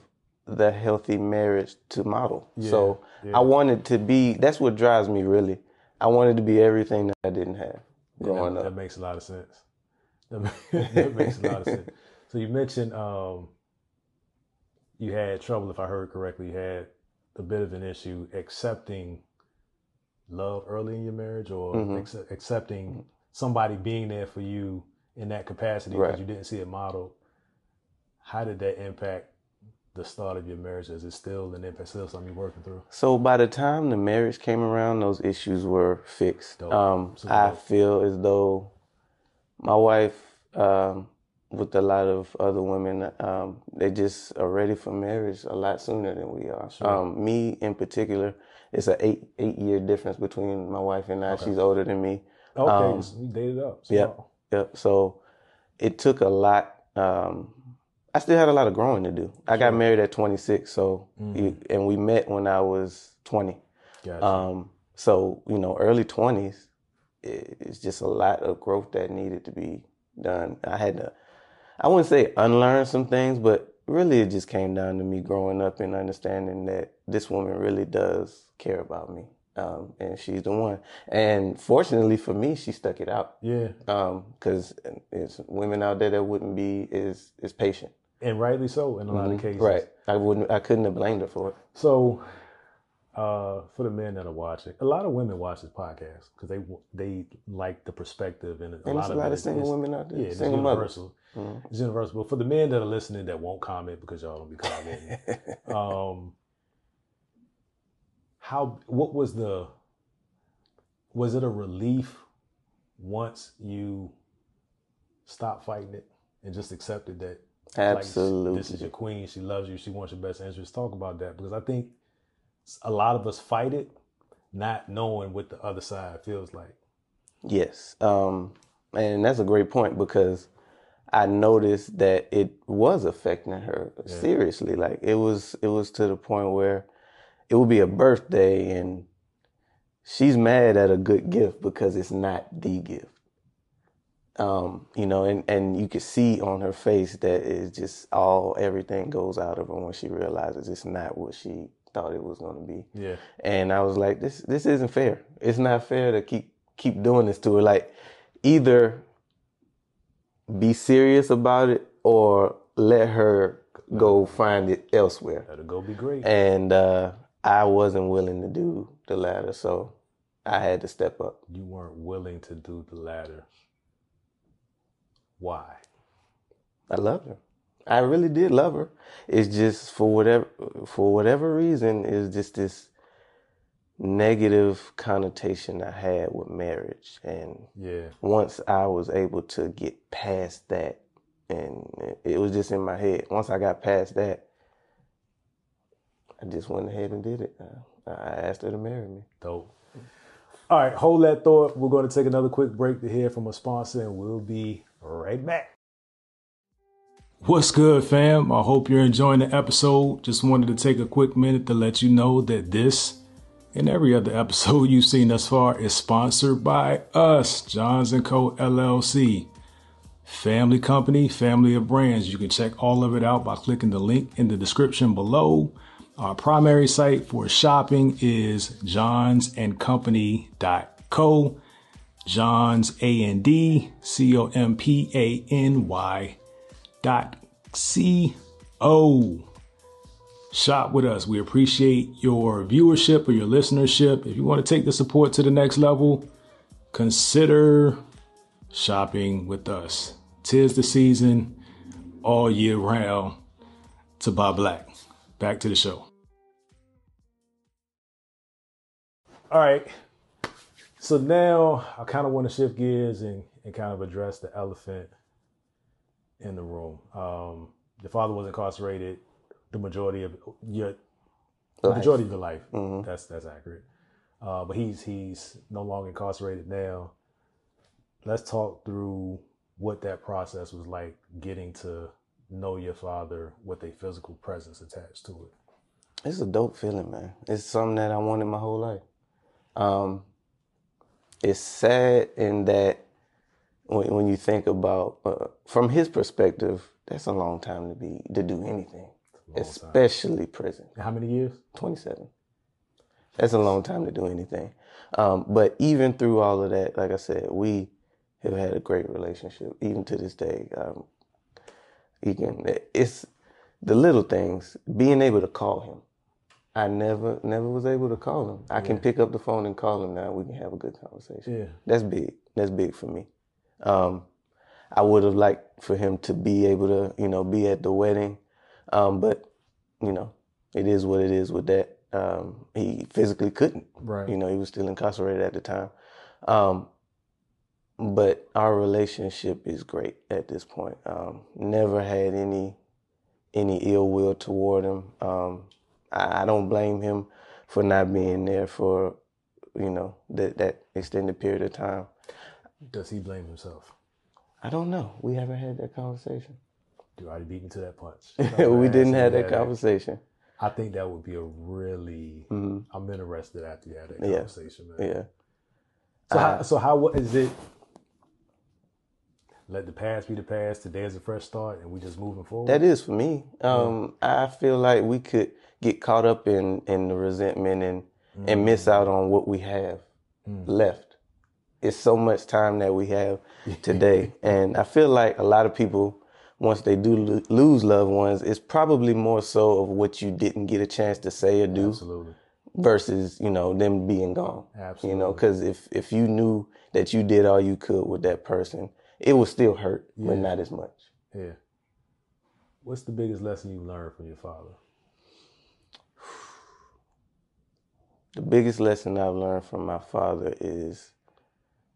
the healthy marriage to model. Yeah, so I wanted to be, that's what drives me really. I wanted to be everything that I didn't have growing up. That makes a lot of sense. That makes a lot of sense. So you mentioned you had trouble, if I heard correctly, you had a bit of an issue accepting love early in your marriage, or accepting somebody being there for you in that capacity because you didn't see it modeled. How did that impact the start of your marriage? Is it still an impact, still something you're working through? So by the time the marriage came around, those issues were fixed. I feel as though my wife, with a lot of other women, they just are ready for marriage a lot sooner than we are. Sure. Me in particular, it's an eight-year difference between my wife and I. Okay. She's older than me. Okay, so you dated up. So So it took a lot. I still had a lot of growing to do. I got married at 26, so and we met when I was 20. Gotcha. So you know, early 20s, it's just a lot of growth that needed to be done. I had to, I wouldn't say unlearn some things, but really it just came down to me growing up and understanding that this woman really does care about me, and she's the one. And fortunately for me, she stuck it out. Yeah. Because it's women out there that wouldn't be as patient. And rightly so in a lot of cases. Right. I couldn't have blamed her for it. So, for the men that are watching, a lot of women watch this podcast because they like the perspective, and a lot of single women out there. Yeah, single mothers. It's universal. But for the men that are listening that won't comment because y'all don't be commenting, was it a relief once you stopped fighting it and just accepted that? Absolutely. Like, this is your queen. She loves you. She wants your best interest. Talk about that, because I think a lot of us fight it, not knowing what the other side feels like. Yes. And that's a great point, because I noticed that it was affecting her seriously. Like it was to the point where it would be a birthday and she's mad at a good gift because it's not the gift. You know, and you could see on her face that it's just everything goes out of her when she realizes it's not what she thought it was going to be. Yeah. And I was like, this isn't fair. It's not fair to keep doing this to her. Like, either be serious about it or let her go find it elsewhere. That'll go be great. And I wasn't willing to do the latter, so I had to step up. You weren't willing to do the latter. Why? I loved her. I really did love her. It's just for whatever reason, it's just this negative connotation I had with marriage. And once I was able to get past that And it was just in my head. Once I got past that, I just went ahead and did it. I asked her to marry me. Dope. All right, hold that thought. We're going to take another quick break to hear from a sponsor, and we'll be right back. What's good, fam? I hope you're enjoying the episode. Just wanted to take a quick minute to let you know that this and every other episode you've seen thus far is sponsored by us, Johns & Co. LLC. Family company, family of brands. You can check all of it out by clicking the link in the description below. Our primary site for shopping is Johnsandcompany.co. Johns AND COMPANY.co. Shop with us. We appreciate your viewership or your listenership. If you want to take the support to the next level, consider shopping with us. 'Tis the season all year round to buy black. Back to the show. All right. So now I kind of want to shift gears and kind of address the elephant in the room. Your father was incarcerated the majority of your life. Mm-hmm. That's accurate. But he's no longer incarcerated now. Let's talk through what that process was like, getting to know your father with a physical presence attached to it. It's a dope feeling, man. It's something that I wanted my whole life. It's sad in that when you think about, from his perspective, that's a long time to do anything, especially prison. How many years? 27. That's a long time to do anything. But even through all of that, like I said, we have had a great relationship, even to this day. It's the little things, being able to call him. I never was able to call him. I can pick up the phone and call him now. We can have a good conversation. Yeah. That's big. That's big for me. I would have liked for him to be able to, be at the wedding. But, it is what it is with that. He physically couldn't. Right. He was still incarcerated at the time. But our relationship is great at this point. Never had any ill will toward him. I don't blame him for not being there for, that extended period of time. Does he blame himself? I don't know. We haven't had that conversation. You already beat me to that punch. We didn't have that conversation. I think that would be a really, I'm interested after you had that conversation, man. Yeah. So how what is it? Let the past be the past. Today is a fresh start, and we just moving forward. That is for me. I feel like we could get caught up in the resentment and miss out on what we have left. It's so much time that we have today, and I feel like a lot of people, once they do lose loved ones, it's probably more so of what you didn't get a chance to say or do. Absolutely. Versus, them being gone. Absolutely. Because if you knew that you did all you could with that person, it would still hurt, but not as much. Yeah. What's the biggest lesson you learned from your father? The biggest lesson I've learned from my father is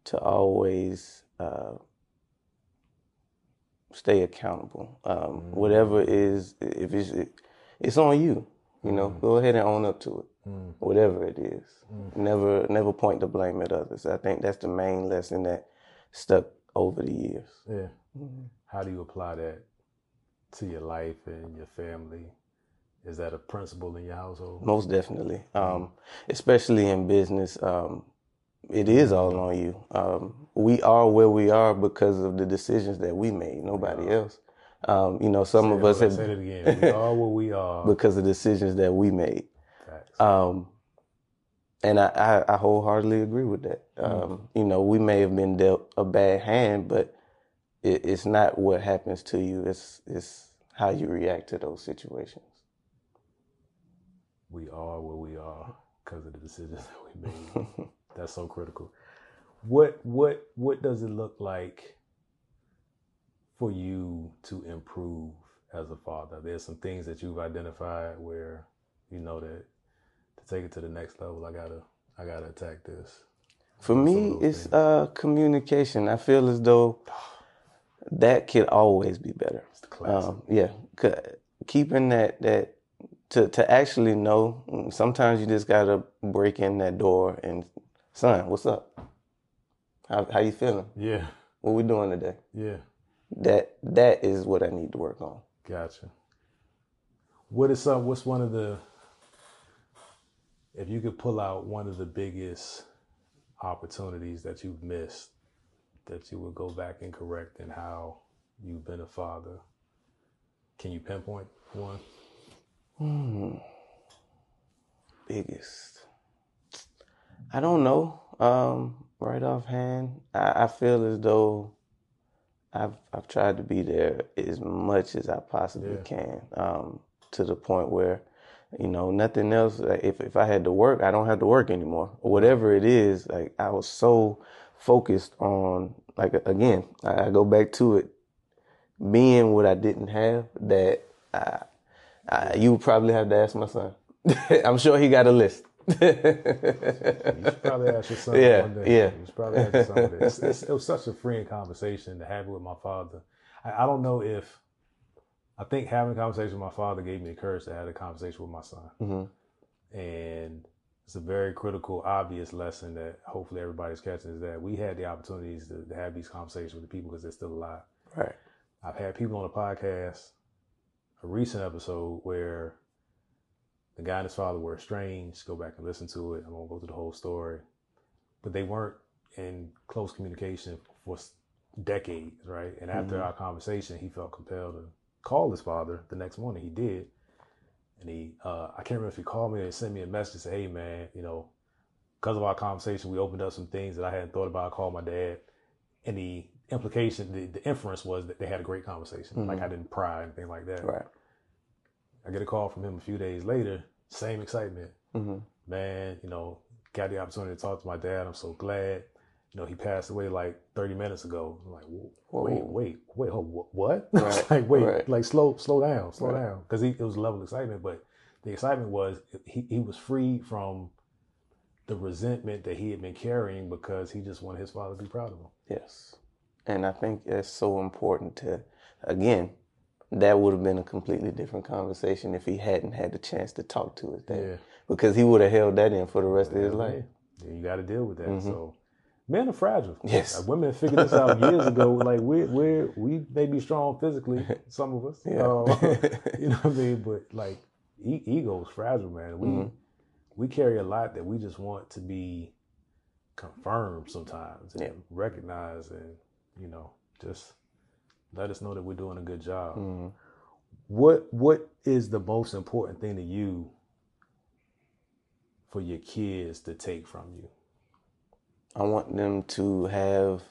to always stay accountable. Whatever is, if it's on you. Go ahead and own up to it, whatever it is. Never point the blame at others. I think that's the main lesson that stuck over the years. Yeah. Mm-hmm. How do you apply that to your life and your family? Is that a principle in your household? Most definitely. Especially in business, it is all on you. We are where we are because of the decisions that we made, nobody else. We are what we are because of decisions that we made. Facts. And I wholeheartedly agree with that. We may have been dealt a bad hand, but it's not what happens to you. It's how you react to those situations. We are what we are because of the decisions that we made. That's so critical. What does it look like for you to improve as a father? There's some things that you've identified where you know that to take it to the next level, I gotta attack this. For me, it's communication. I feel as though that can always be better. It's the class. Yeah. Keeping that to actually know, sometimes you just got to break in that door and, son, what's up? How you feeling? Yeah. What we doing today? Yeah. That is what I need to work on. Gotcha. What's one of the, if you could pull out one of the biggest opportunities that you've missed that you would go back and correct in how you've been a father, can you pinpoint one? Biggest. I don't know. Right offhand, I feel as though I've tried to be there as much as I possibly can, to the point where, you know, nothing else. Like if I had to work, I don't have to work anymore. Or whatever it is, like I was so focused on, like, again, I go back to it being what I didn't have, that you would probably have to ask my son. I'm sure he got a list. You should probably ask your son one day. Yeah. You should probably ask your son one day. It was such a freeing conversation to have with my father. I don't know if, I think having a conversation with my father gave me the courage to have a conversation with my son. Mm-hmm. And it's a very critical, obvious lesson that hopefully everybody's catching, is that we had the opportunities to have these conversations with the people because they're still alive. Right. I've had people on the podcast, a recent episode where the guy and his father were estranged. Go back and listen to it. I won't go through the whole story, but they weren't in close communication for decades, right? And after our conversation, he felt compelled to call his father. The next morning, he did, and he I can't remember if he called me or sent me a message and said, "Hey, man, you know, because of our conversation, we opened up some things that I hadn't thought about. I called my dad," and the implication, the inference was that they had a great conversation. Mm-hmm. Like I didn't pry or anything like that. Right. I get a call from him a few days later, same excitement. Mm-hmm. Man, you know, got the opportunity to talk to my dad. I'm so glad. You know, he passed away like 30 minutes ago. I'm like, wait, what? Right. Like, wait, right. Like, slow down, right. down. Because it was a level of excitement, but the excitement was he was free from the resentment that he had been carrying because he just wanted his father to be proud of him. Yes. And I think that's so important to, again, that would have been a completely different conversation if he hadn't had the chance to talk to his dad. Yeah. Because he would have held that in for the rest of his life. Yeah, you got to deal with that. Mm-hmm. So men are fragile. Yes. Like, women figured this out years ago. Like we may be strong physically, some of us. Yeah. You know what I mean? But like ego is fragile, man. We carry a lot that we just want to be confirmed sometimes and recognized and, you know, just let us know that we're doing a good job. Mm-hmm. What is the most important thing to you for your kids to take from you? I want them to have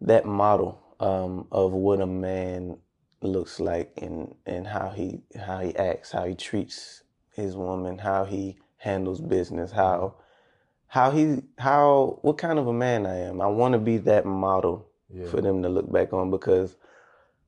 that model of what a man looks like and how he acts, how he treats his woman, how he handles business, what kind of a man I am. I want to be that model. Yeah. For them to look back on, because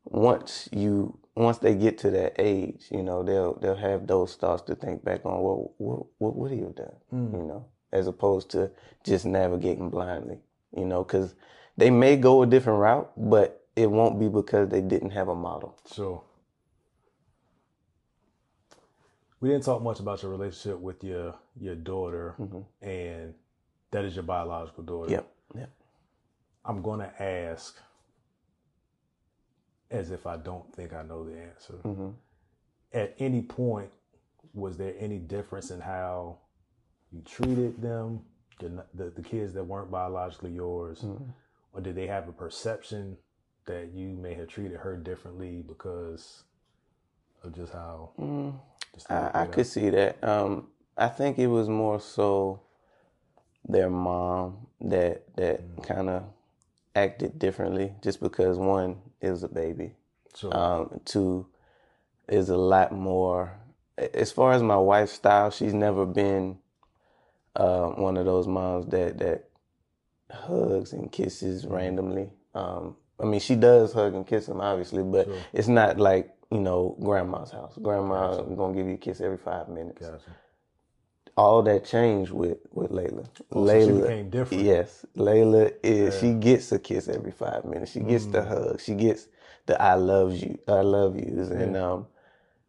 once they get to that age, you know, they'll have those thoughts to think back on. Well, what would he have done? Mm. You know, as opposed to just navigating blindly. You know, because they may go a different route, but it won't be because they didn't have a model. Sure. We didn't talk much about your relationship with your daughter, mm-hmm. and that is your biological daughter. Yep. Yep. I'm going to ask as if I don't think I know the answer. Mm-hmm. At any point, was there any difference in how you treated them, the kids that weren't biologically yours, mm-hmm. or did they have a perception that you may have treated her differently because of just how? Mm. I could see that. I think it was more so their mom that kind of acted differently, just because, one, it was a baby. Sure. Two, is a lot more. As far as my wife's style, she's never been one of those moms that hugs and kisses randomly. I mean, she does hug and kiss them, obviously, but sure. It's not like, you know, grandma's house. Grandma gotcha. Gonna give you a kiss every 5 minutes. Gotcha. all that changed with Layla. Oh, Layla, so she became different. Yes. Layla is, yeah. She gets a kiss every 5 minutes. She gets the hug. She gets the I love yous. Yeah. And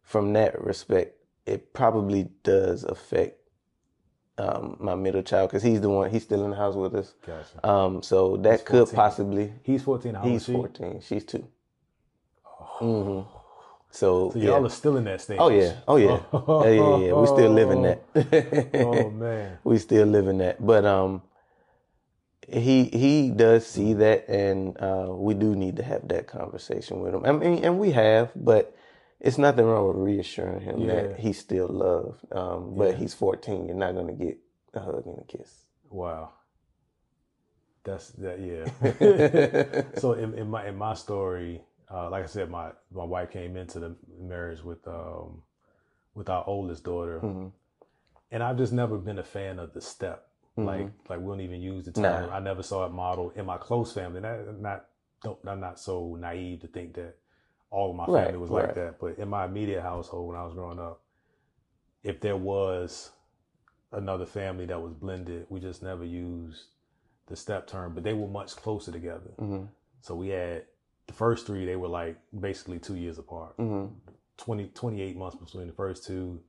from that respect, it probably does affect my middle child, because he's the one, he's still in the house with us. Gotcha. So that he's could 14. Possibly. He's 14. How old is she? He's 14. She's 2. Oh. Mm-hmm. So y'all are still in that stage. Oh yeah. We still living that. Oh man, we still living that. But he does see that, and we do need to have that conversation with him. I mean, and we have, but it's nothing wrong with reassuring him that he's still loved. But he's 14. You're not gonna get a hug and a kiss. Wow. That's that. Yeah. So in my story. Like I said, my wife came into the marriage with our oldest daughter, and I've just never been a fan of the step. Like we don't even use the term. Nah. I never saw it modeled in my close family. And I'm not so naive to think that all of my family was like that. But in my immediate household when I was growing up, if there was another family that was blended, we just never used the step term. But they were much closer together. Mm-hmm. So we had. The first three, they were like basically 2 years apart. Mm-hmm. 28 months between the first two,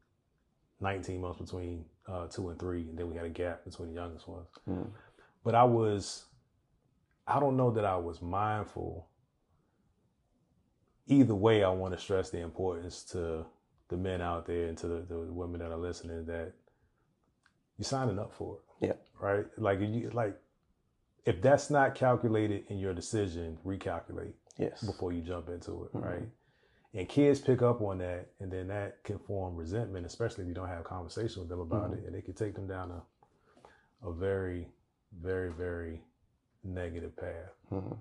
19 months between two and three, and then we had a gap between the youngest ones. Mm-hmm. But I don't know that I was mindful. Either way, I want to stress the importance to the men out there and to the women that are listening that you're signing up for it. Yeah. Right? If that's not calculated in your decision, recalculate. Yes. Before you jump into it, right? And kids pick up on that, and then that can form resentment, especially if you don't have a conversation with them about it. And it can take them down a very, very, very negative path. Mm-hmm.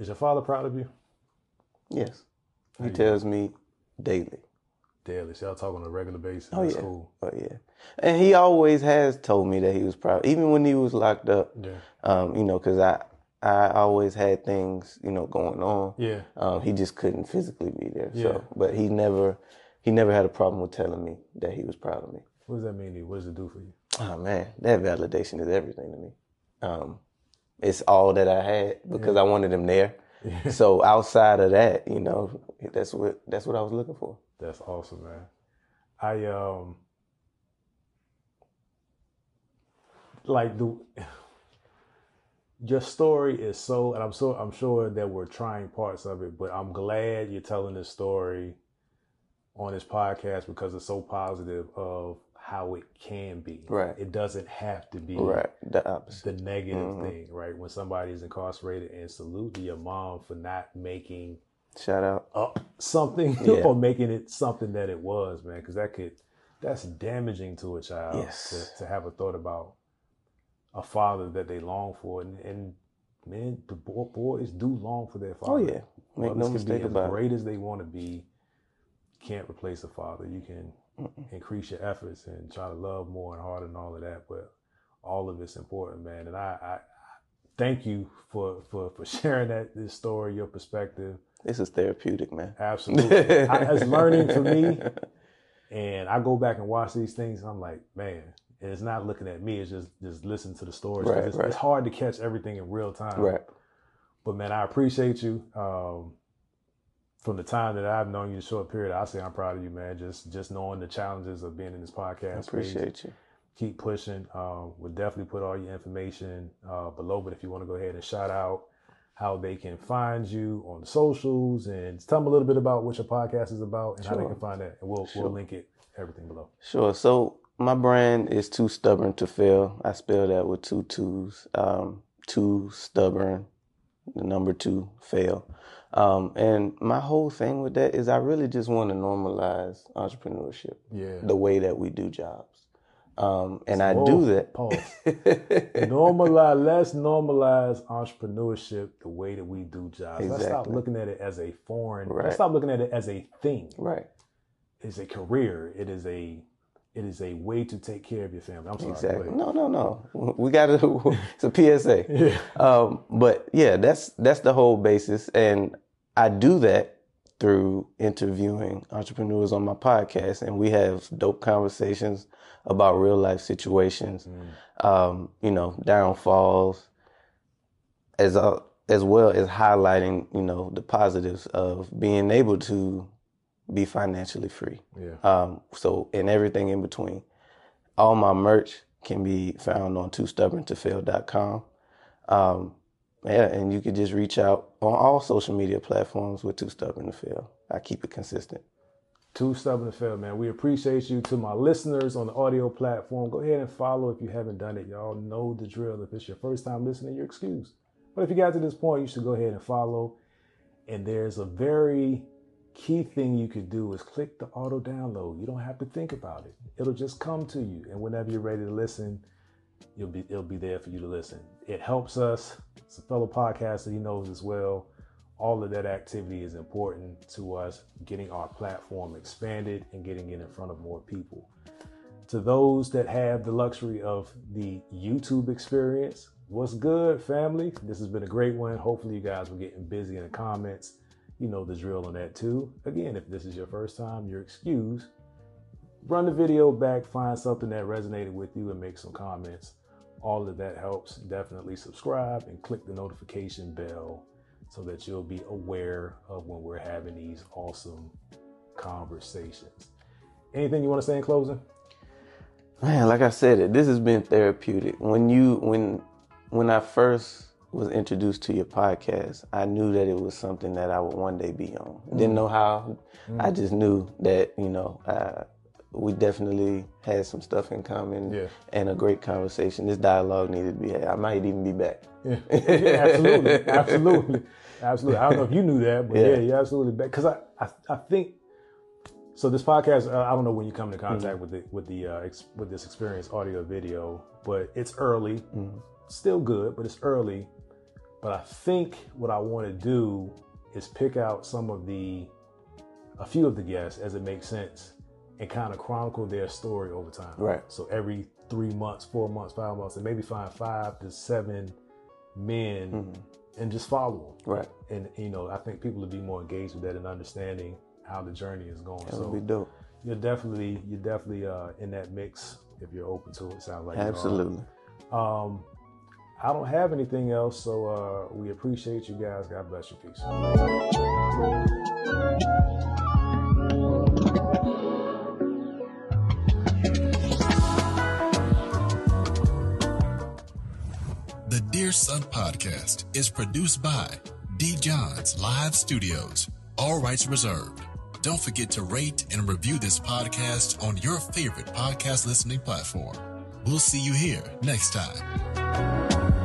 Is your father proud of you? Yes. He tells me daily. Daily. So y'all talk on a regular basis. Oh, that's cool. Oh, yeah. And he always has told me that he was proud, even when he was locked up. Yeah. Because I always had things, going on. Yeah. He just couldn't physically be there. Yeah. So, but he never had a problem with telling me that he was proud of me. What does that mean to you? What does it do for you? Oh, man. That validation is everything to me. It's all that I had because I wanted him there. Yeah. So outside of that, that's what I was looking for. That's awesome, man. Your story is so, and I'm sure that we're trying parts of it, but I'm glad you're telling this story on this podcast because it's so positive of how it can be. Right. It doesn't have to be the opposite, the negative thing, right? When somebody is incarcerated, and salute to your mom for not making shout out up something or making it something that it was, man, because that's damaging to a child. Yes. To have a thought about a father that they long for, and man, the boys do long for their father. Oh yeah, make no mistake about it. As great as they want to be, can't replace a father. You can increase your efforts and try to love more and harder and all of that, but all of it's important, man. And I thank you for sharing this story, your perspective. This is therapeutic, man. Absolutely. It's learning for me. And I go back and watch these things, and I'm like, man, and it's not looking at me. It's just listen to the stories. Right, it's hard to catch everything in real time. Right. But, man, I appreciate you. From the time that I've known you, a short period, I say I'm proud of you, man. Just knowing the challenges of being in this podcast. I appreciate you. Keep pushing. We'll definitely put all your information below. But if you want to go ahead and shout out how they can find you on the socials, and tell them a little bit about what your podcast is about and how they can find that. And we'll link it, everything below. Sure. So my brand is Too Stubborn to Fail. I spell that with two twos. Too Stubborn, the number 2, fail. And my whole thing with that is I really just want to normalize entrepreneurship. Yeah. The way that we do jobs. And I do that. Pause. Let's normalize entrepreneurship the way that we do jobs. Exactly. Let's stop looking at it as a foreign. Right. Let's stop looking at it as a thing. Right. It's a career. It is a way to take care of your family. I'm sorry. Exactly. No. We got to. It's a PSA. Yeah. But yeah, that's the whole basis, and I do that through interviewing entrepreneurs on my podcast, and we have dope conversations about real life situations, you know, downfalls, as well as highlighting, you know, the positives of being able to be financially free. Yeah. So, and everything in between. All my merch can be found on toostubborntofail.com. Yeah, and you can just reach out on all social media platforms with Too Stubborn to Fail. I keep it consistent. Too Stubborn to Fail, man. We appreciate you. To my listeners on the audio platform, go ahead and follow if you haven't done it. Y'all know the drill. If it's your first time listening, you're excused. But if you got to this point, you should go ahead and follow. And there's a very key thing you could do is click the auto download. You don't have to think about it. It'll just come to you. And whenever you're ready to listen, it'll be there for you to listen. It helps us. It's a fellow podcaster, he knows as well. All of that activity is important to us, getting our platform expanded and getting it in front of more people. To those that have the luxury of the YouTube experience, what's good, family? This has been a great one. Hopefully you guys were getting busy in the comments. You know the drill on that too. Again, if this is your first time, you're excused. Run the video back, find something that resonated with you and make some comments. All of that helps. Definitely subscribe and click the notification bell so that you'll be aware of when we're having these awesome conversations. Anything you want to say in closing? Man, like I said, this has been therapeutic. When I first was introduced to your podcast, I knew that it was something that I would one day be on. Didn't know how. I just knew that, you know, we definitely had some stuff in common and a great conversation. This dialogue needed to be had. I might even be back. Yeah, absolutely. I don't know if you knew that, but yeah you're absolutely back. Because I think, so this podcast, I don't know when you come into contact with this experience, audio, video, but it's early. Still good, but it's early. But I think what I want to do is pick out a few of the guests as it makes sense and kind of chronicle their story over time. Right. So every 3 months, 4 months, 5 months, and maybe find 5 to 7 men and just follow them. Right. And, you know, I think people will be more engaged with that and understanding how the journey is going. That would be dope. You're definitely in that mix if you're open to it. Sounds like absolutely. I don't have anything else, so we appreciate you guys. God bless you. Peace. The Dear Son podcast is produced by D. Johns Live Studios. All rights reserved. Don't forget to rate and review this podcast on your favorite podcast listening platform. We'll see you here next time.